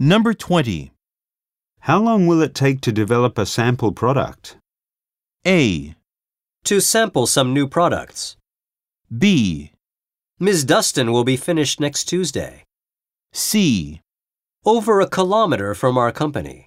Number 20. How long will it take to develop a sample product? A. To sample some new products. B. Ms. Dustin will be finished next Tuesday. C. Over a kilometer from our company.